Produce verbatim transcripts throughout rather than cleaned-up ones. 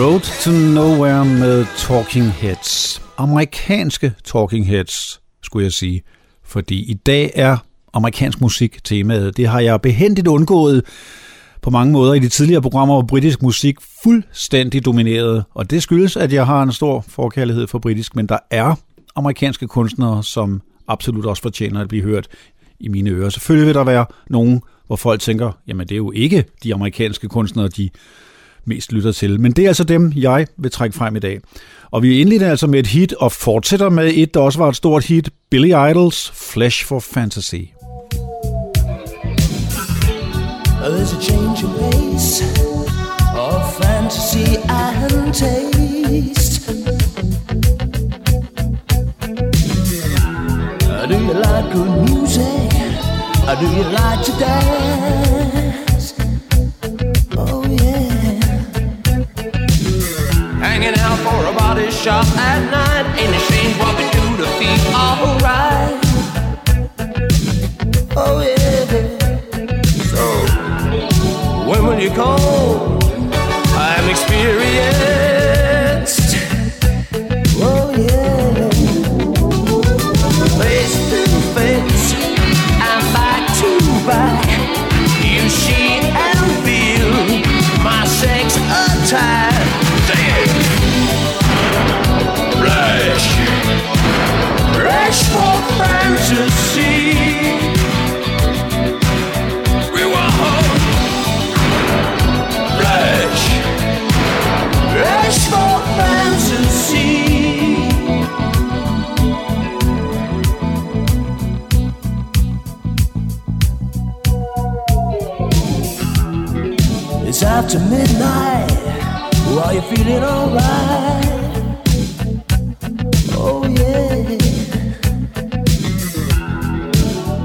Road to Nowhere med Talking Heads. Amerikanske Talking Heads, skulle jeg sige. Fordi i dag er amerikansk musik temaet. Det har jeg behændigt undgået på mange måder i de tidligere programmer, hvor britisk musik fuldstændig dominerede. Og det skyldes, at jeg har en stor forkærlighed for britisk, men der er amerikanske kunstnere, som absolut også fortjener at blive hørt i mine ører. Selvfølgelig vil der være nogen, hvor folk tænker, jamen det er jo ikke de amerikanske kunstnere, de mest lytter til. Men det er altså dem, jeg vil trække frem i dag. Og vi indleder altså med et hit og fortsætter med et, der også var et stort hit, Billy Idols Flesh for Fantasy. There's a change of pace of fantasy and taste. Do you like good music? Do you like to dance? Oh yeah. Hanging out for a body shop at night, ain't ashamed what we do to feel alright. Oh yeah. So when will you call? I'm experienced. Oh yeah. Face to face and back to back, you see and feel my sex attack. Damn. Rush, rush for fantasy. Rush for fantasy. It's after midnight. Well, are you feeling alright? Oh yeah.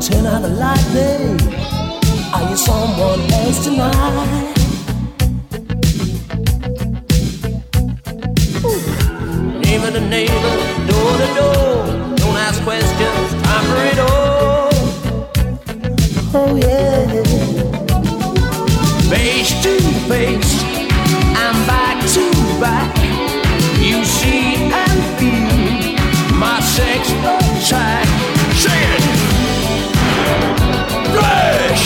Turn out the light, babe. Are you someone else tonight? Neighbor to neighbor, door to door, don't ask questions, time for it all. Oh yeah. Face to face, and back to back, you see and feel my sex attack. Sing it! Flash!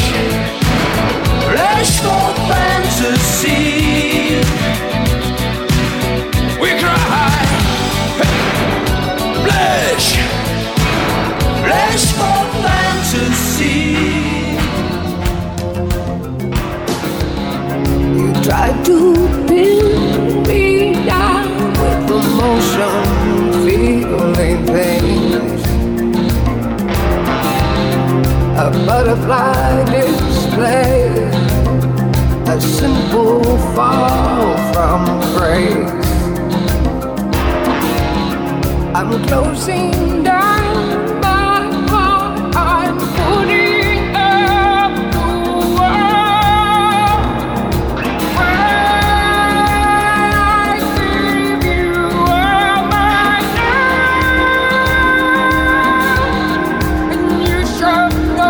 Flash for fantasy. We cry! Flesh, flesh for fantasy. You tried to pin me down with emotion, feeling things. A butterfly display, a simple fall from grace. I'm closing down my heart, I'm putting up the wall. I give you all my love, and you show no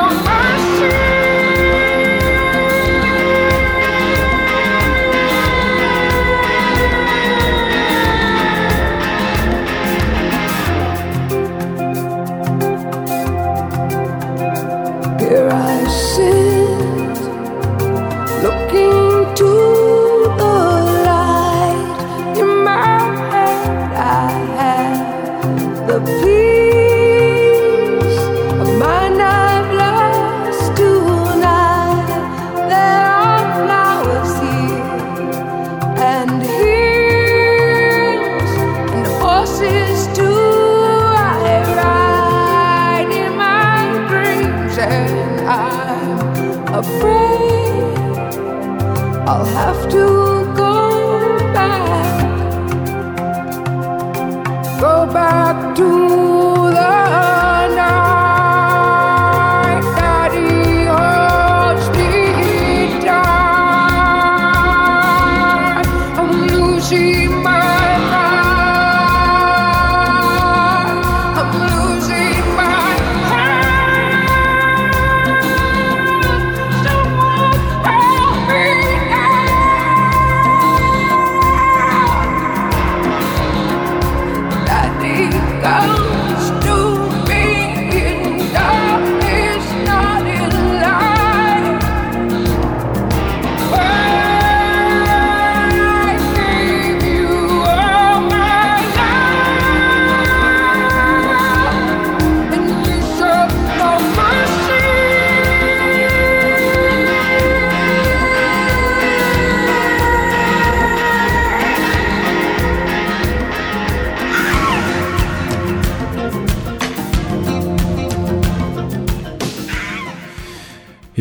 I'll have to go back, go back to the night that he holds me down. I'm losing my mind, I'm losing my mind. Someone help me.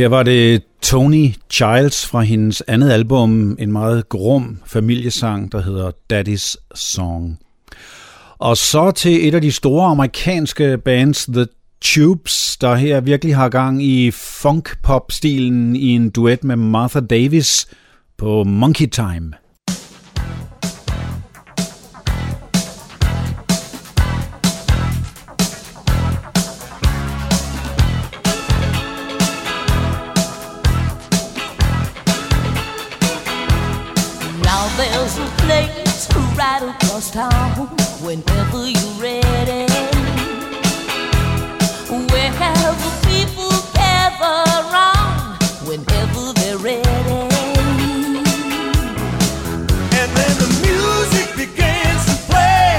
Her var det Tony Childs fra hendes andet album, en meget grum familiesang, der hedder Daddy's Song. Og så til et af de store amerikanske bands, The Tubes, der her virkelig har gang i funk-pop-stilen i en duet med Martha Davis på Monkey Time. Town, whenever you're ready, wherever people gather round, whenever they're ready. And then the music begins to play,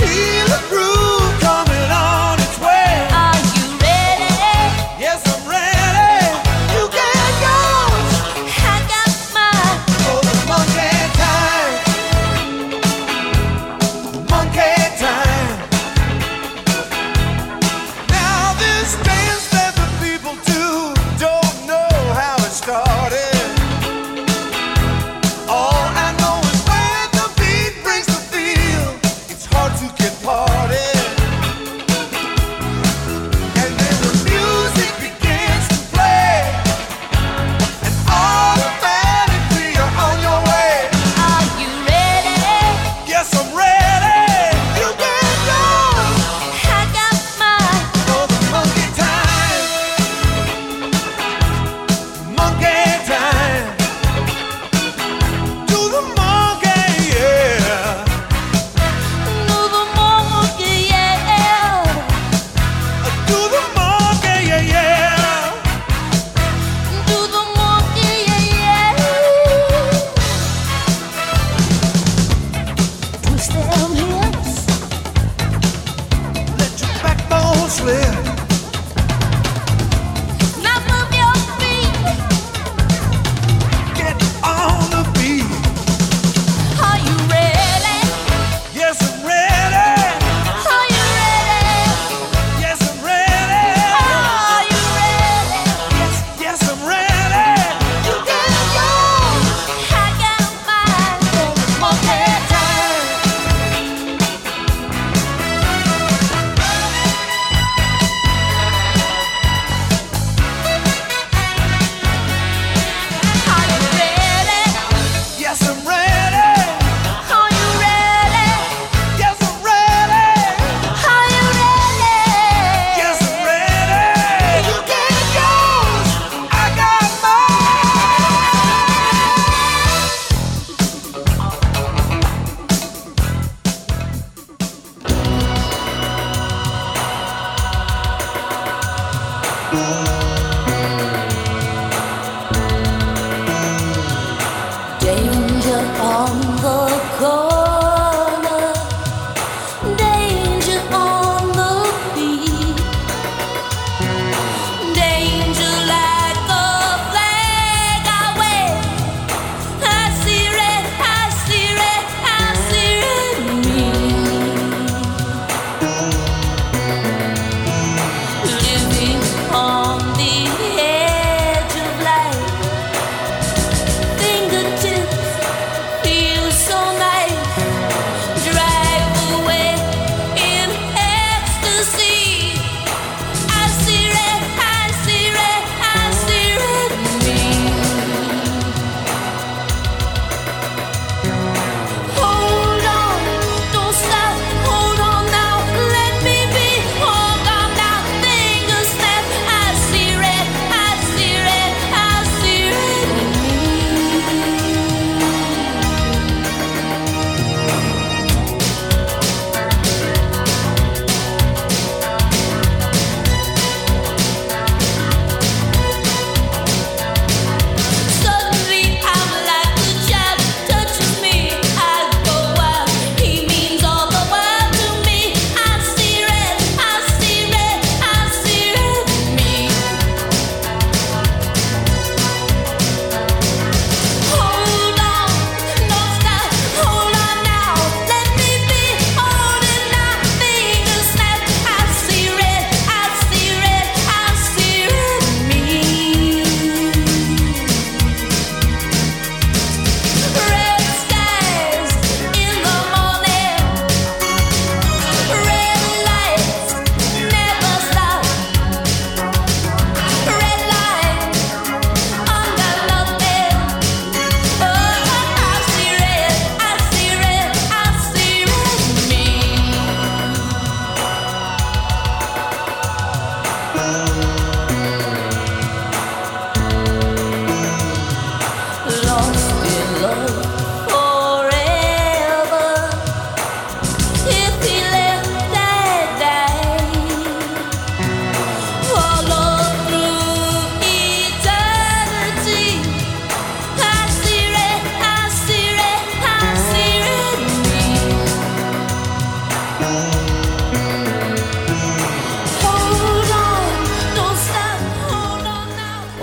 you feel a groove coming on its way. Are you ready? Yes, I'm ready. You can go, I got mine. For the monkey time. Okay.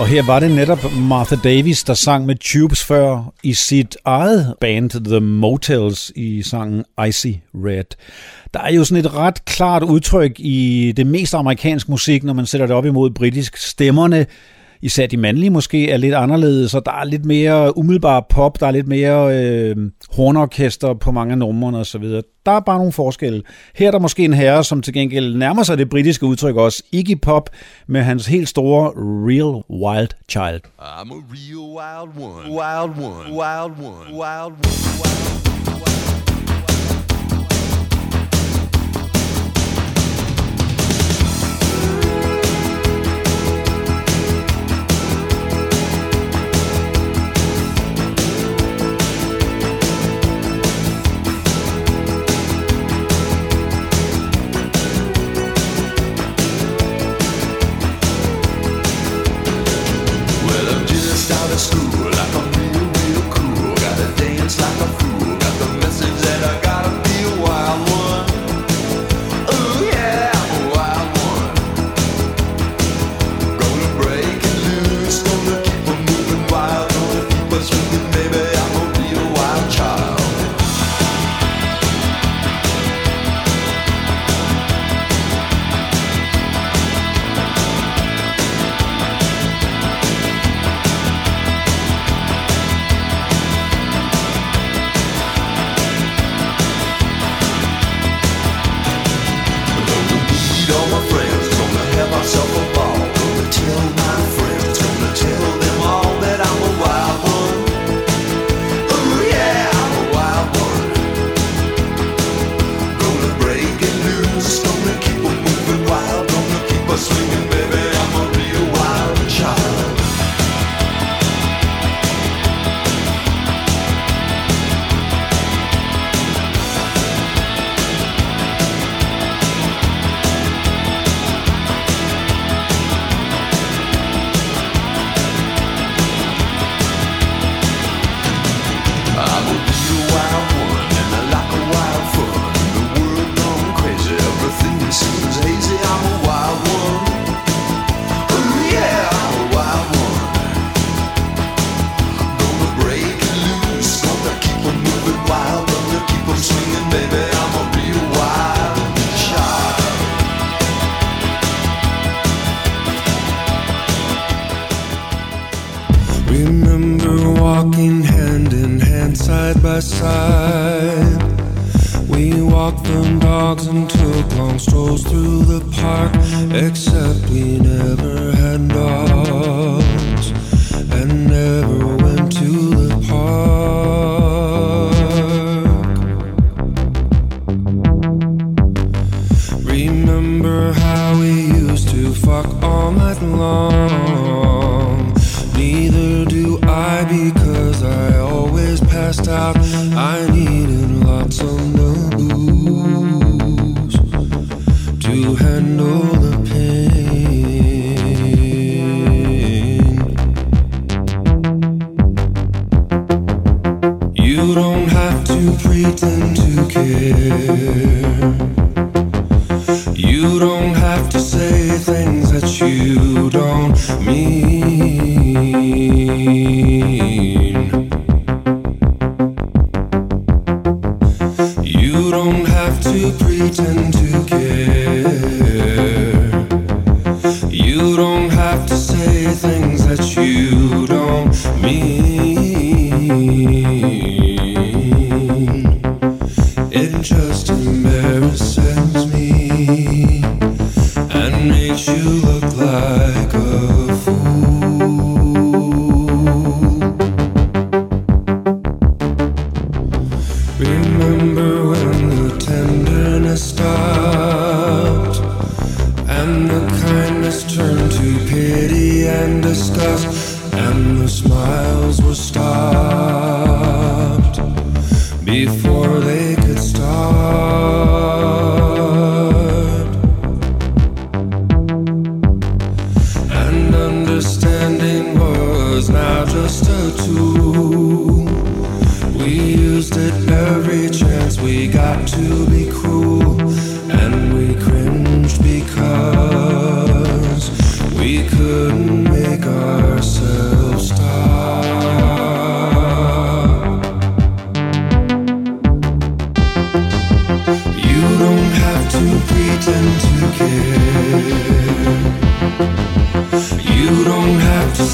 Og her var det netop Martha Davis, der sang med Tubes før i sit eget band, The Motels, i sangen Icy Red. Der er jo sådan et ret klart udtryk i det mest amerikanske musik, når man sætter det op imod britisk. Stemmerne, især de mandlige måske, er lidt anderledes, og der er lidt mere umiddelbar pop, der er lidt mere øh, hornorkester på mange af numrene og så videre. Der er bare nogle forskelle. Her er der måske en herre, som til gengæld nærmer sig det britiske udtryk også, Iggy Pop, med hans helt store Real Wild Child. I'm a real wild one, wild one, wild one, wild one, wild one. We couldn't make our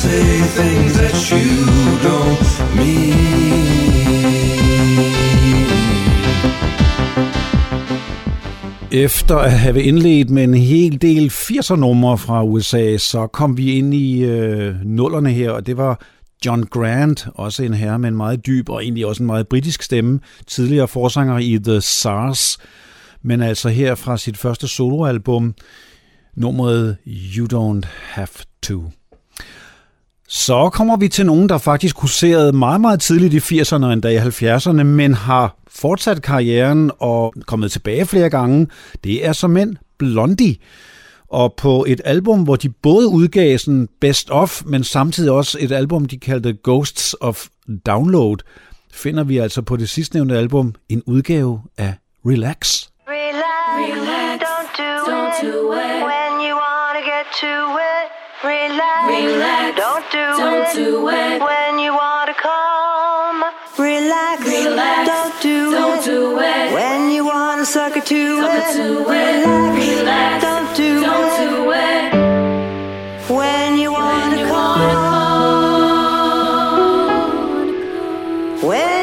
say things that you don't mean. Efter at have indledt med en hel del firser numre fra U S A, så kom vi ind i øh, nullerne her, og det var John Grant, også en herre med en meget dyb og egentlig også en meget britisk stemme, tidligere forsanger i The Sars, men altså her fra sit første soloalbum, nummeret You Don't Have To. Så kommer vi til nogen, der faktisk huserede meget, meget tidligt i firserne og endda i halvfjerdserne, men har fortsat karrieren og kommet tilbage flere gange. Det er som en Blondie. Og på et album, hvor de både udgav sådan Best Of, men samtidig også et album, de kaldte Ghosts of Download, finder vi altså på det sidstnævnte album en udgave af Relax. Relax, relax, don't do, don't it, do it, when you wanna get to it. Relax, relax, don't do, don't it, do it, when you wanna calm. Relax, relax, don't do, don't it, do it, when you wanna suck it to suck it, to it. Relax, relax, don't do, don't it, do it, when you wanna calm. When you wanna calm.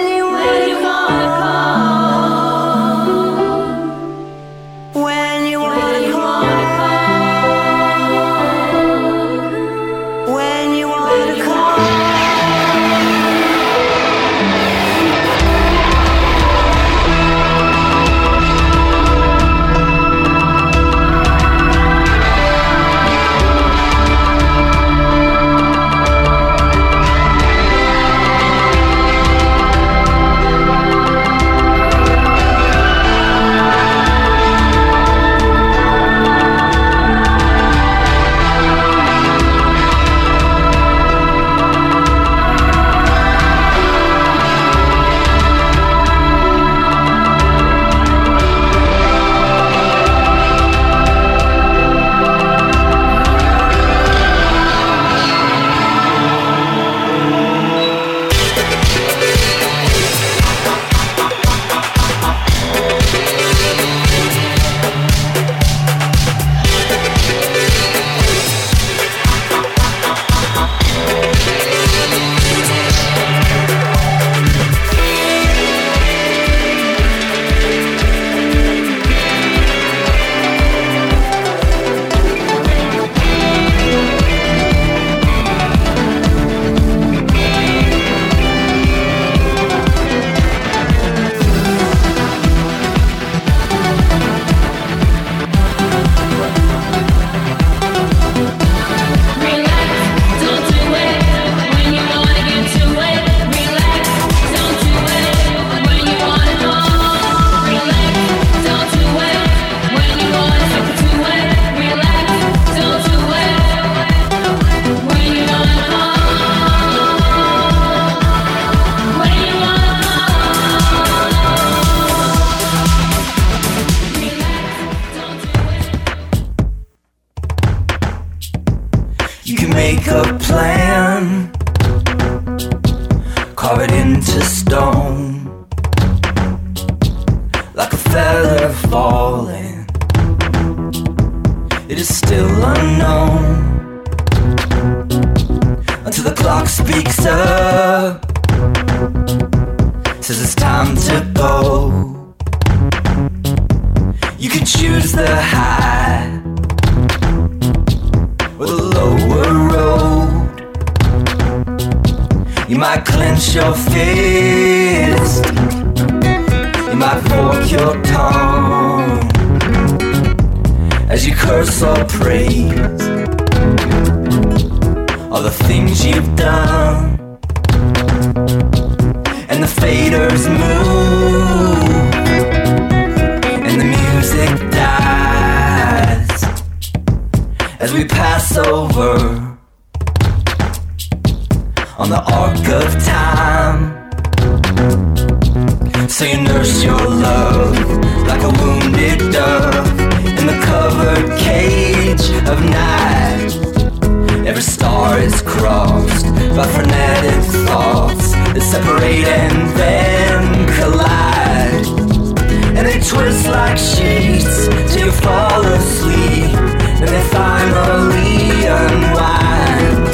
Finally unwind.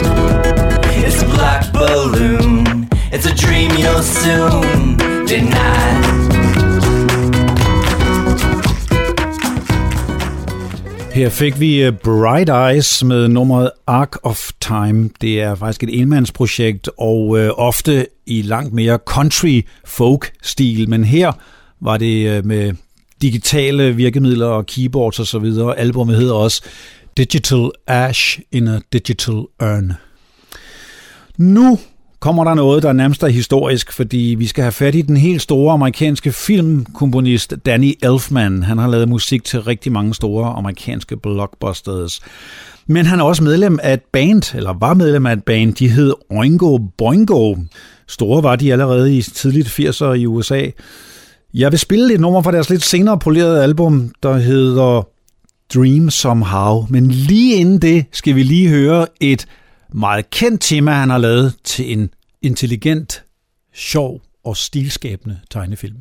Her fik vi Bright Eyes med nummeret Arc of Time. Det er faktisk et enmandsprojekt, og øh, ofte i langt mere country-folk-stil. Men her var det øh, med digitale virkemidler og keyboards og så videre. Albumet hedder også Digital Ash in a Digital Urn. Nu kommer der noget, der nærmest er historisk, fordi vi skal have fat i den helt store amerikanske filmkomponist Danny Elfman. Han har lavet musik til rigtig mange store amerikanske blockbusters. Men han er også medlem af et band, eller var medlem af et band, de hed Oingo Boingo. Store var de allerede i tidligt firserne i U S A. Jeg vil spille et nummer fra deres lidt senere polerede album, der hedder Dream Somehow. Men lige inden det skal vi lige høre et meget kendt tema, han har lavet til en intelligent, sjov og stilskabende tegnefilm.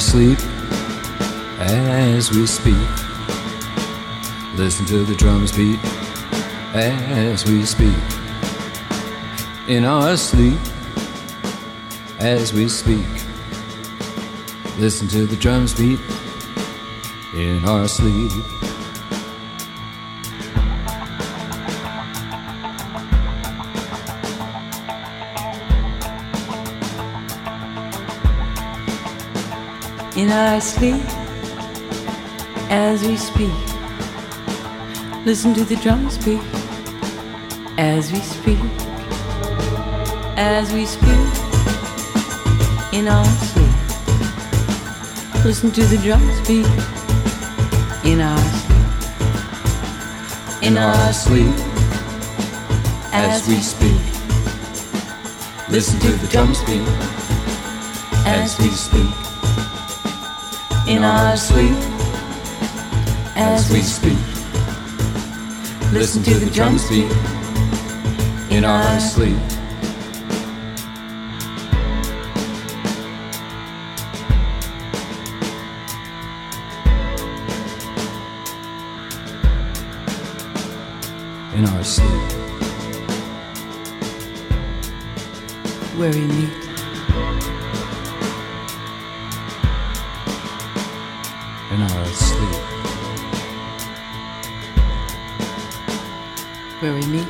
Sleep as we speak. Listen to the drums beat as we speak. In our sleep as we speak. Listen to the drums beat in our sleep. in our sleep as we speak. Listen to the drums beat as we speak, as we speak in our sleep. Listen to the drums beat in our sleep, in our sleep as we speak. Listen to the drums beat as we speak, in our sleep as we speak. Listen to the drums beat in our sleep. In our sleep. Where we meet. In our sleep. Where we meet.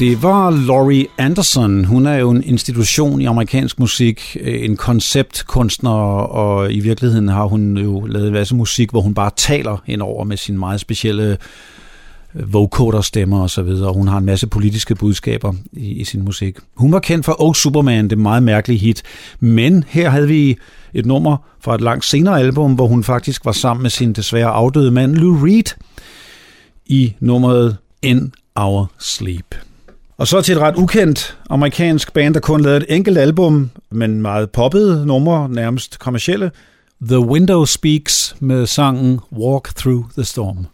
Det var Laurie Anderson. Hun er jo en institution i amerikansk musik, en konceptkunstner, og i virkeligheden har hun jo lavet en masse musik, hvor hun bare taler indover med sin meget specielle vocoder, stemmer og så videre, og hun har en masse politiske budskaber i, i sin musik. Hun var kendt for Oh Superman, det meget mærkelige hit, men her havde vi et nummer fra et langt senere album, hvor hun faktisk var sammen med sin desværre afdøde mand, Lou Reed, i nummeret In Our Sleep. Og så til et ret ukendt amerikansk band, der kun lavede et enkelt album, men meget poppede numre, nærmest kommercielle, The Window Speaks med sangen Walk Through the Storm.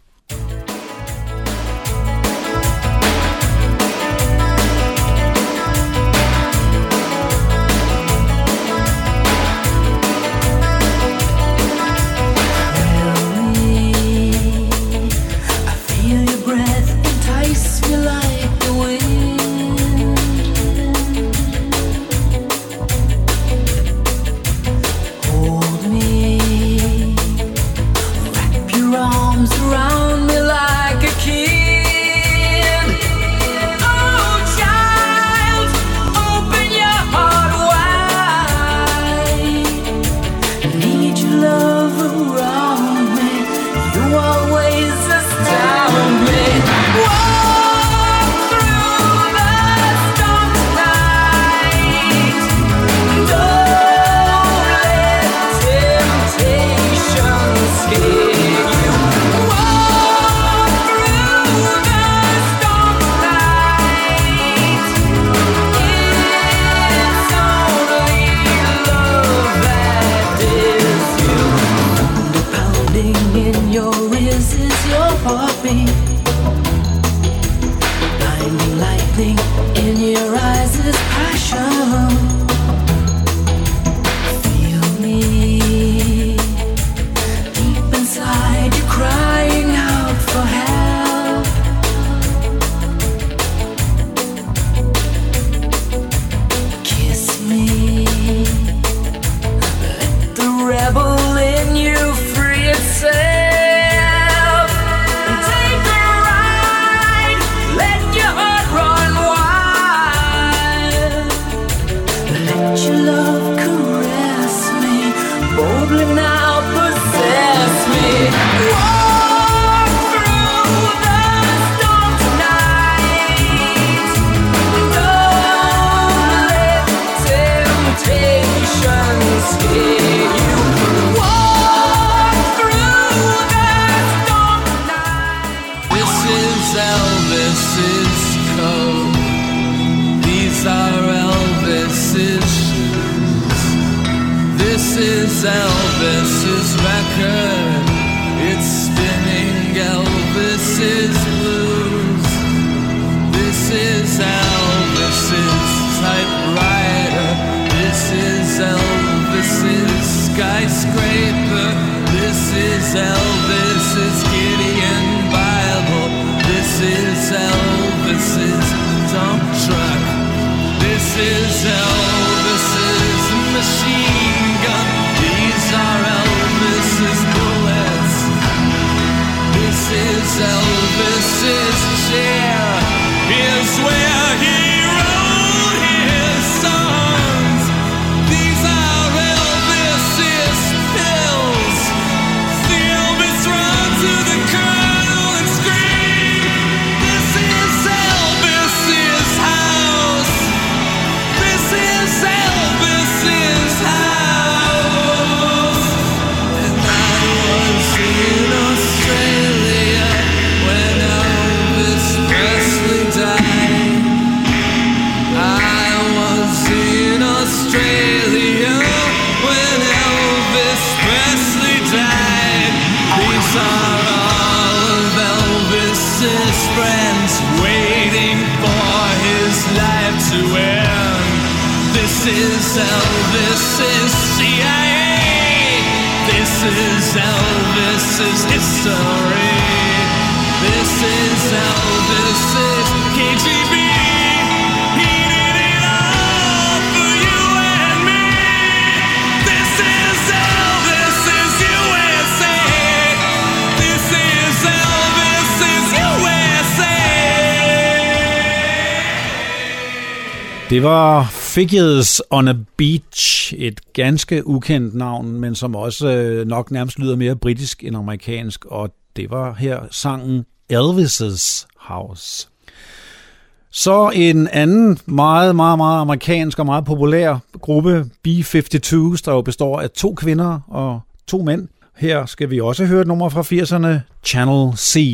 This is Elvis's machine gun. These as Elvis's chair. Here's where he wrote his songs. These are Elvis's pills. The Elvis run to the colonel and scream, this is Elvis's house. This is Elvis's house. And I was in Australia when Elvis Presley died. I was in Australia when Elvis Presley died. These are all of Elvis's friends waiting for his life to end. This is Elvis's C I A. This is Elvis's history. This is Elvis's K G B. He did it all for you and me. This is Elvis's U S A. This is Elvis's U S A. Det var Figures on a Beach, et ganske ukendt navn, men som også nok nærmest lyder mere britisk end amerikansk, og det var her sangen Elvis's House. Så en anden meget, meget, meget amerikansk og meget populær gruppe, B femoghalvfems, der jo består af to kvinder og to mænd. Her skal vi også høre et nummer fra firserne, Channel C.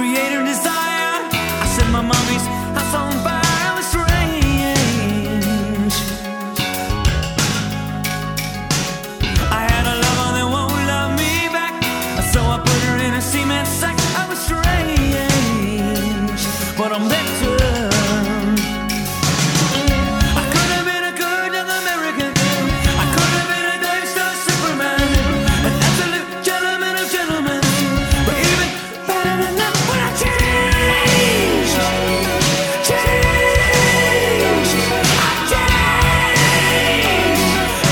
creative desire. I set my mommy's house on fire. It was strange. I had a lover that won't love me back, so I put her in a cement sack. I was strange, but I'm better. I could have been a good young American. I could have been a Dave Star Superman, an absolute gentleman of gentlemen. But even better than that, when I changed, changed, I changed,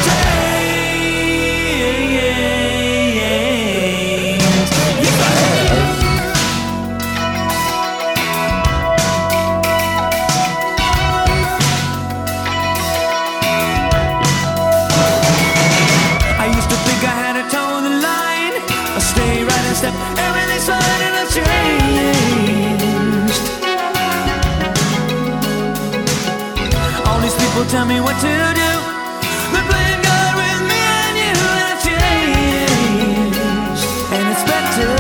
changed. Yeah. I used to think I had a toe in the line. I stay right and step, everything's fine, and I changed. All these people tell me what to do. They're playing God with me and you, and I changed, and it's better.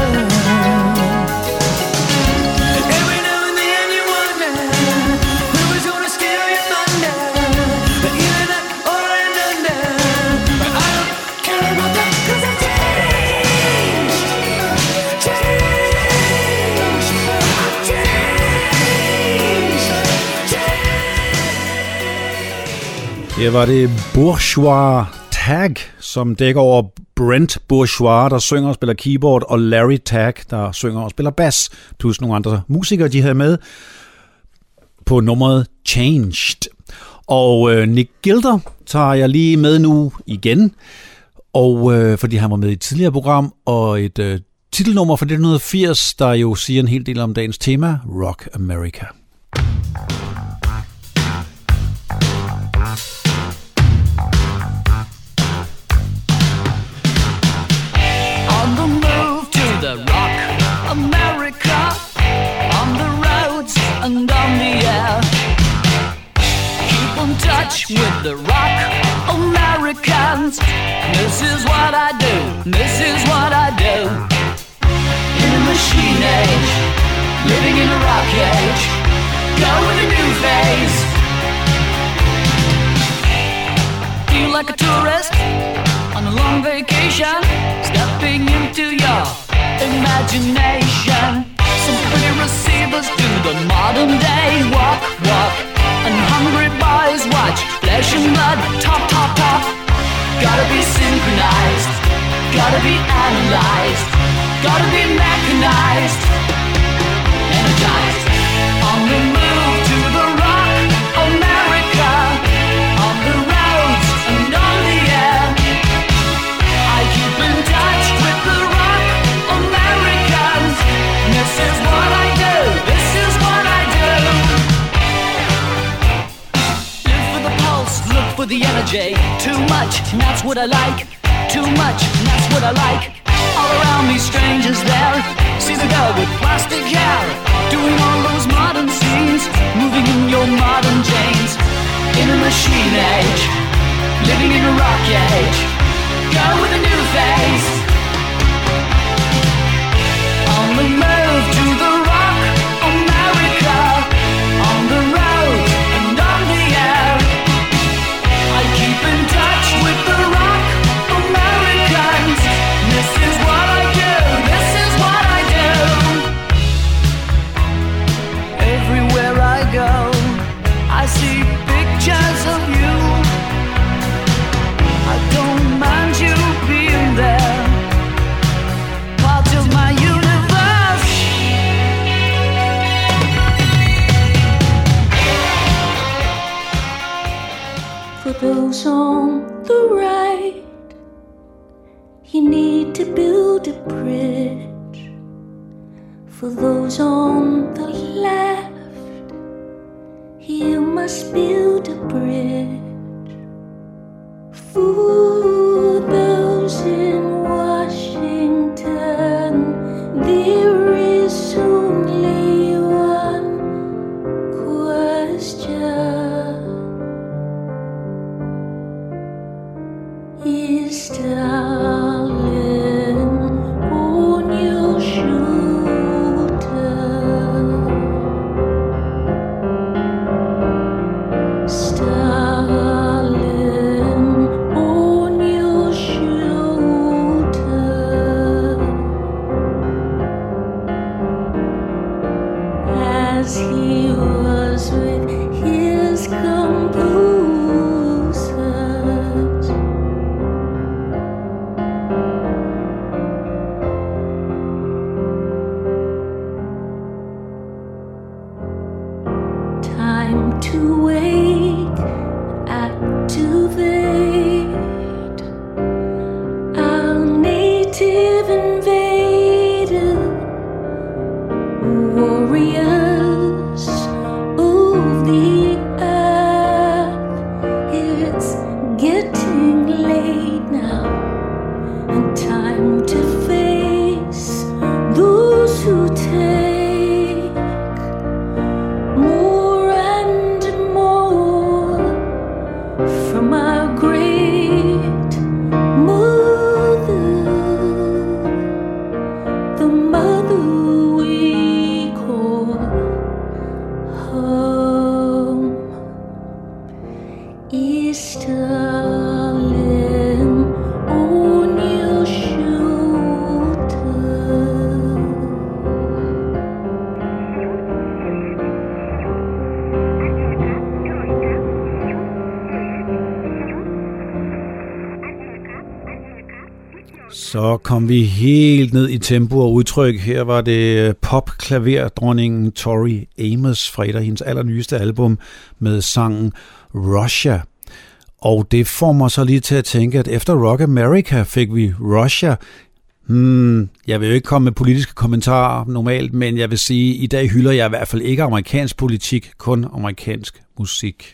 Every now and then you wonder who is gonna steal your thunder. But either that or an under. But I don't care about that, 'cause I changed, changed, I changed, changed. Her var det Bourgeois Tag, som dækker over Brent Bourgeois, der synger og spiller keyboard, og Larry Tag, der synger og spiller bass, plus nogle andre musikere, de havde med på nummeret Changed. Og øh, Nick Gilder tager jeg lige med nu igen, og øh, fordi han var med i et tidligere program, og et øh, titelnummer fra nitten firs, der jo siger en hel del om dagens tema, Rock America. On the move to the rock, America. On the roads and on the air. Keep in touch with the rock, Americans. This is what I do, this is what I do. In the machine age, living in a rock age. Go with a new phase. Feel like a tourist on a long vacation, stepping into your imagination. Some pretty receivers do the modern day walk, walk, and hungry boys watch flesh and blood top, top, top. Gotta be synchronized, gotta be analyzed, gotta be mechanized, energized. On the move to the rock, America. On the roads and on the air. I keep in touch with the rock, Americans. This is what I do, this is what I do. Live for the pulse, look for the energy. Too much, and that's what I like. Too much, and that's what I like. All around me, strangers there. Sees a girl with plastic hair, doing all those modern scenes, moving in your modern chains. In a machine age, living in a rock age. Go with a new phase. On the move to the rock, America. On the road and on the air. I keep in touch with the rock, Americans. This is what I do, this is what I do. Everywhere I go, I see pictures of you. I don't mind you being there, part of my universe. For those on the right, you need to build a bridge. For those on the left, you must build a bridge. For those in Washington, there is only one question. Is time. Darling, on your shoulder. to wake, activate our native invader, warriors of the earth. It's getting late now, and time to face those who take. Så kom vi helt ned i tempo og udtryk. Her var det popklaverdronningen Tori Amos fra et af hendes allernyeste album med sangen Russia. Og det får mig så lige til at tænke, at efter Rock America fik vi Russia. Hmm, jeg vil jo ikke komme med politiske kommentarer normalt, men jeg vil sige, at i dag hylder jeg i hvert fald ikke amerikansk politik, kun amerikansk musik.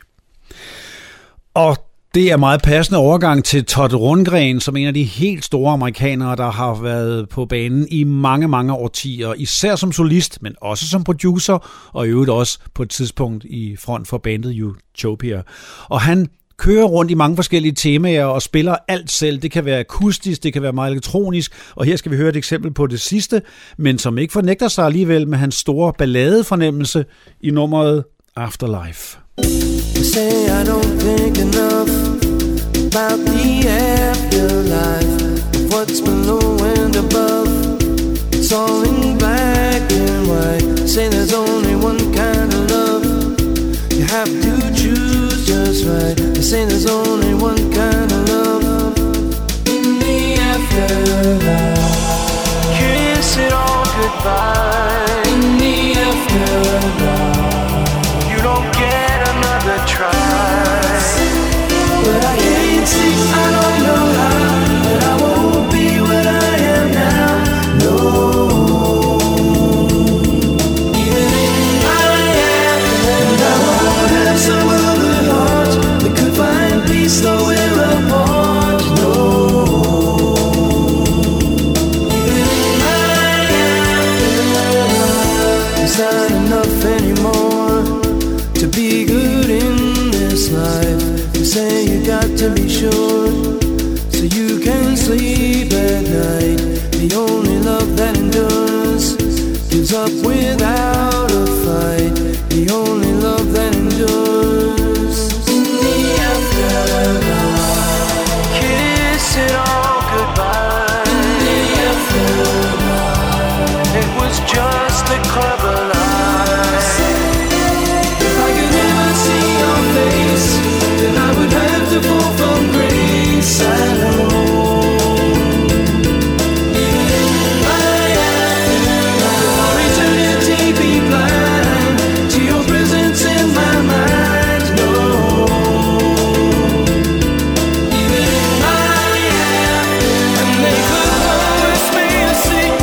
Og det er meget passende overgang til Todd Rundgren, som en af de helt store amerikanere, der har været på banen i mange, mange årtier. Især som solist, men også som producer, og i øvrigt også på et tidspunkt i front for bandet Utopia. Og han kører rundt i mange forskellige temaer og spiller alt selv. Det kan være akustisk, det kan være meget elektronisk, og her skal vi høre et eksempel på det sidste, men som ikke fornægter sig alligevel med hans store balladefornemmelse i nummeret Afterlife. They say I don't think enough about the afterlife, what's below and above, it's all in black and white. Say there's only one kind of love, you have to choose just right. They say there's only one kind of love in the afterlife. Kiss it all goodbye in the afterlife. You don't get another try, but I can't see, I don't know how, but I won't be what I am now, no. Even if I am, and I won't have some other heart that could find peace though we're apart, no. Even if I am, it's not enough anymore to be good in this life. You say you got to be sure so you can sleep at night. The only love that endures gives up without a fight. The only love that endures in the afterlife. Kiss it all goodbye in the afterlife. It was just a clever lie. Then I would have to fall from grace, I know. Even if I am, for eternity be blind to your presence in my mind, no. Even if I am, and they could always be a sick,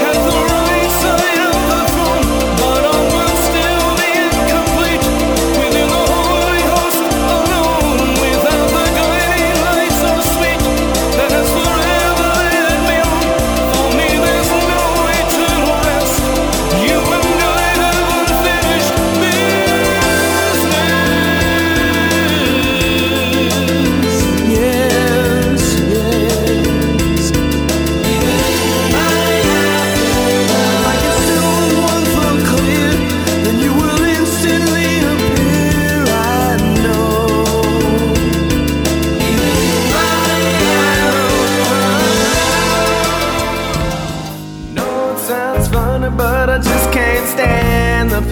have the right side of the throne, but I will still be incomplete within the Holy Host alone.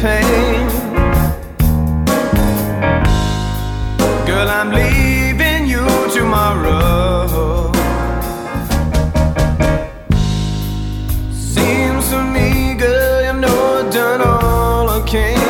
Pain. Girl, I'm leaving you tomorrow. Seems to me, girl, you know I've done all I can.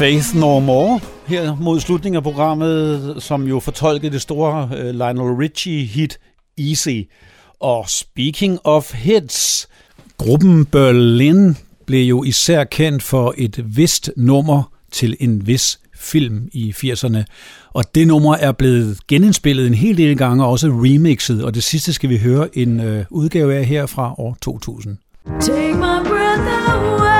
Faith No More her mod slutningen af programmet, som jo fortolkede det store uh, Lionel Richie hit Easy. Og speaking of hits, gruppen Berlin blev jo især kendt for et vist nummer til en vis film i firserne. Og det nummer er blevet genindspillet en hel del gange og også remixet. Og det sidste skal vi høre en uh, udgave af her fra år to tusind. Take my breath away.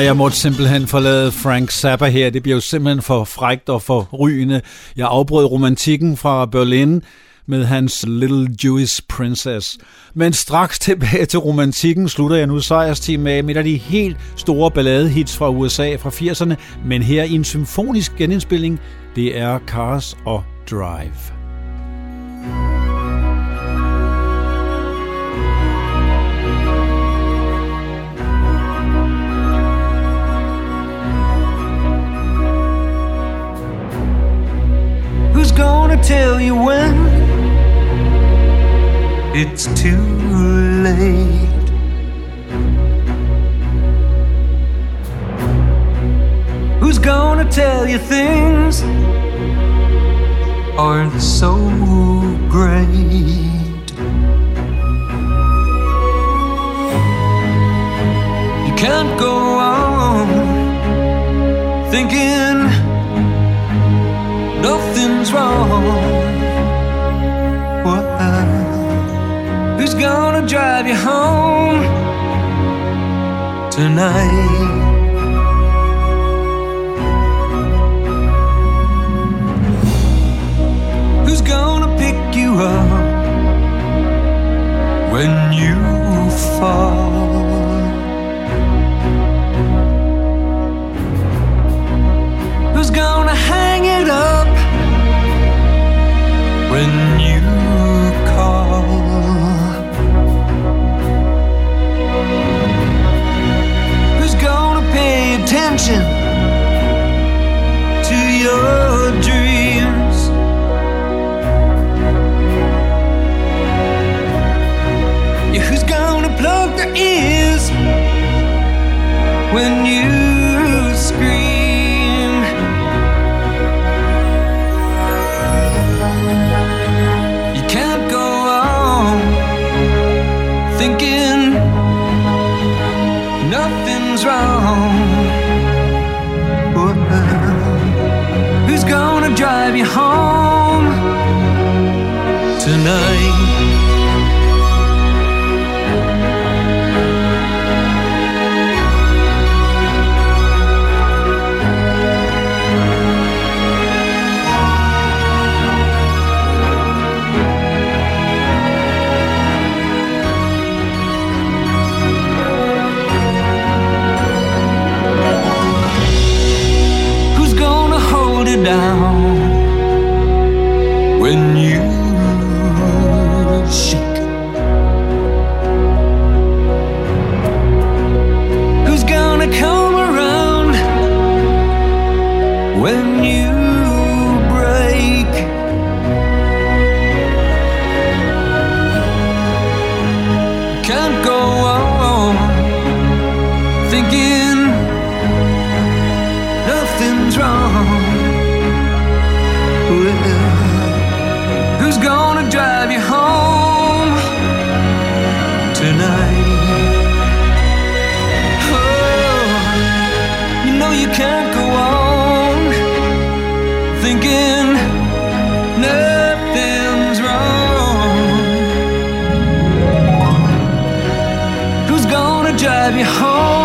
Jeg måtte simpelthen forlade Frank Zappa her. Det bliver jo simpelthen for frækt og for rygende. Jeg afbrød romantikken fra Berlin med hans Little Jewish Princess. Men straks tilbage til romantikken slutter jeg nu sejrsteamet af med de helt store balladehits fra U S A fra firserne, men her i en symfonisk genindspilling, det er Cars og Drive. Gonna tell you when it's too late. Who's gonna tell you things aren't so great? You can't go on thinking nothing's wrong. What? gonna drive you home tonight. Who's gonna pick you up when you fall? Who's gonna hang it up when you call? Who's gonna pay attention to your dreams? Yeah, who's gonna plug their ears when you scream? Who's gonna drive you home tonight? Down when you shake it. Who's gonna come around when you break? Can't go on thinking nothing's wrong. Who's gonna drive you home tonight? Oh, you know you can't go on thinking nothing's wrong. Who's gonna drive you home?